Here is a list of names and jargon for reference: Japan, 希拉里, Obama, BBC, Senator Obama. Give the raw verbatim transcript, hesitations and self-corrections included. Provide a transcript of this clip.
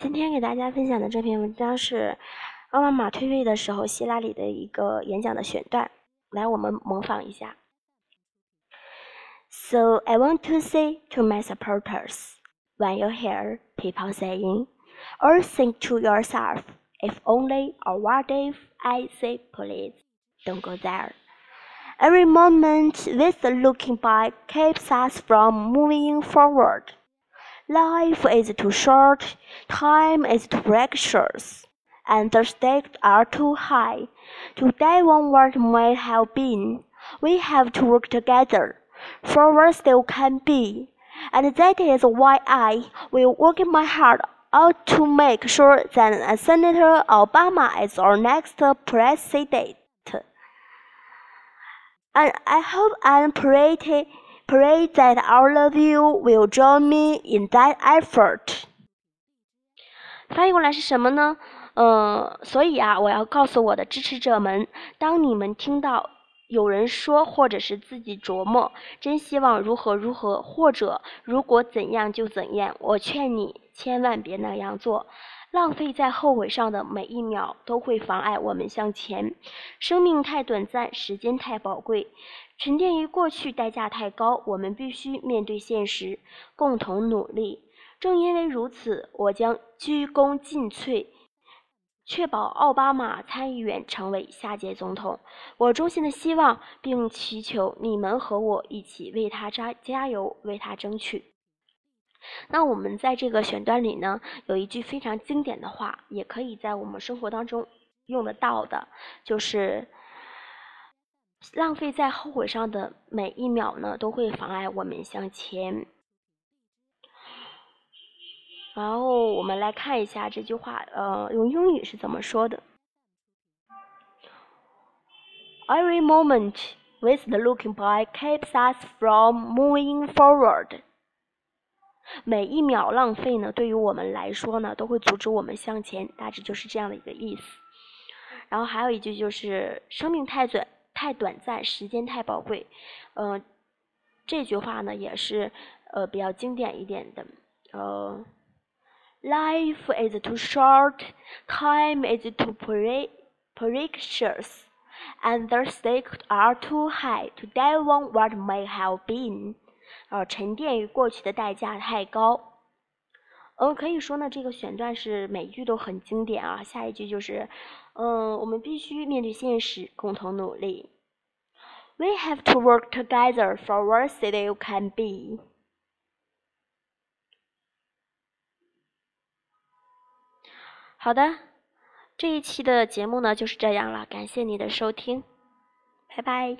今天给大家分享的这篇文章是奥巴马退位的时候希拉里的一个演讲的选段，来我们模仿一下。So I want to say to my supporters, when you hear people saying, or think to yourself, if only or what if I say please, don't go there. Every moment with the looking back keeps us from moving forward. Life is too short, time is too precious, and the stakes are too high. To die on what might have been, we have to work together, for what still can be. And that is why I will work my heart out to make sure that Senator Obama is our next president. And I hope and pray, pray that all of you will join me in that effort. 翻译过来是什么呢？呃，所以啊，我要告诉我的支持者们，当你们听到有人说，或者是自己琢磨，真希望如何如何，或者如果怎样就怎样，我劝你千万别那样做。浪费在后悔上的每一秒都会妨碍我们向前。生命太短暂，时间太宝贵，沉淀于过去代价太高，我们必须面对现实，共同努力。正因为如此，我将鞠躬尽瘁，确保奥巴马参议员成为下届总统。我衷心的希望并祈求你们和我一起为他加加油，为他争取。那我们在这个选段里呢，有一句非常经典的话，也可以在我们生活当中用得到的，就是浪费在后悔上的每一秒呢，都会妨碍我们向前。然后我们来看一下这句话，呃，用英语是怎么说的。 Every moment with the looking back keeps us from moving forward。每一秒浪费呢，对于我们来说呢，都会阻止我们向前，大致就是这样的一个意思。然后还有一句就是生命太短太短暂，时间太宝贵。呃，这句话呢也是呃比较经典一点的。呃 ，Life is too short, time is too precious, and the stakes are too high to die on what may have been. 呃，沉淀于过去的代价太高。嗯，可以说呢，这个选段是每一句都很经典啊。下一句就是，嗯，我们必须面对现实，共同努力。We have to work together for what still can be. 好的，这一期的节目呢就是这样了，感谢你的收听，拜拜。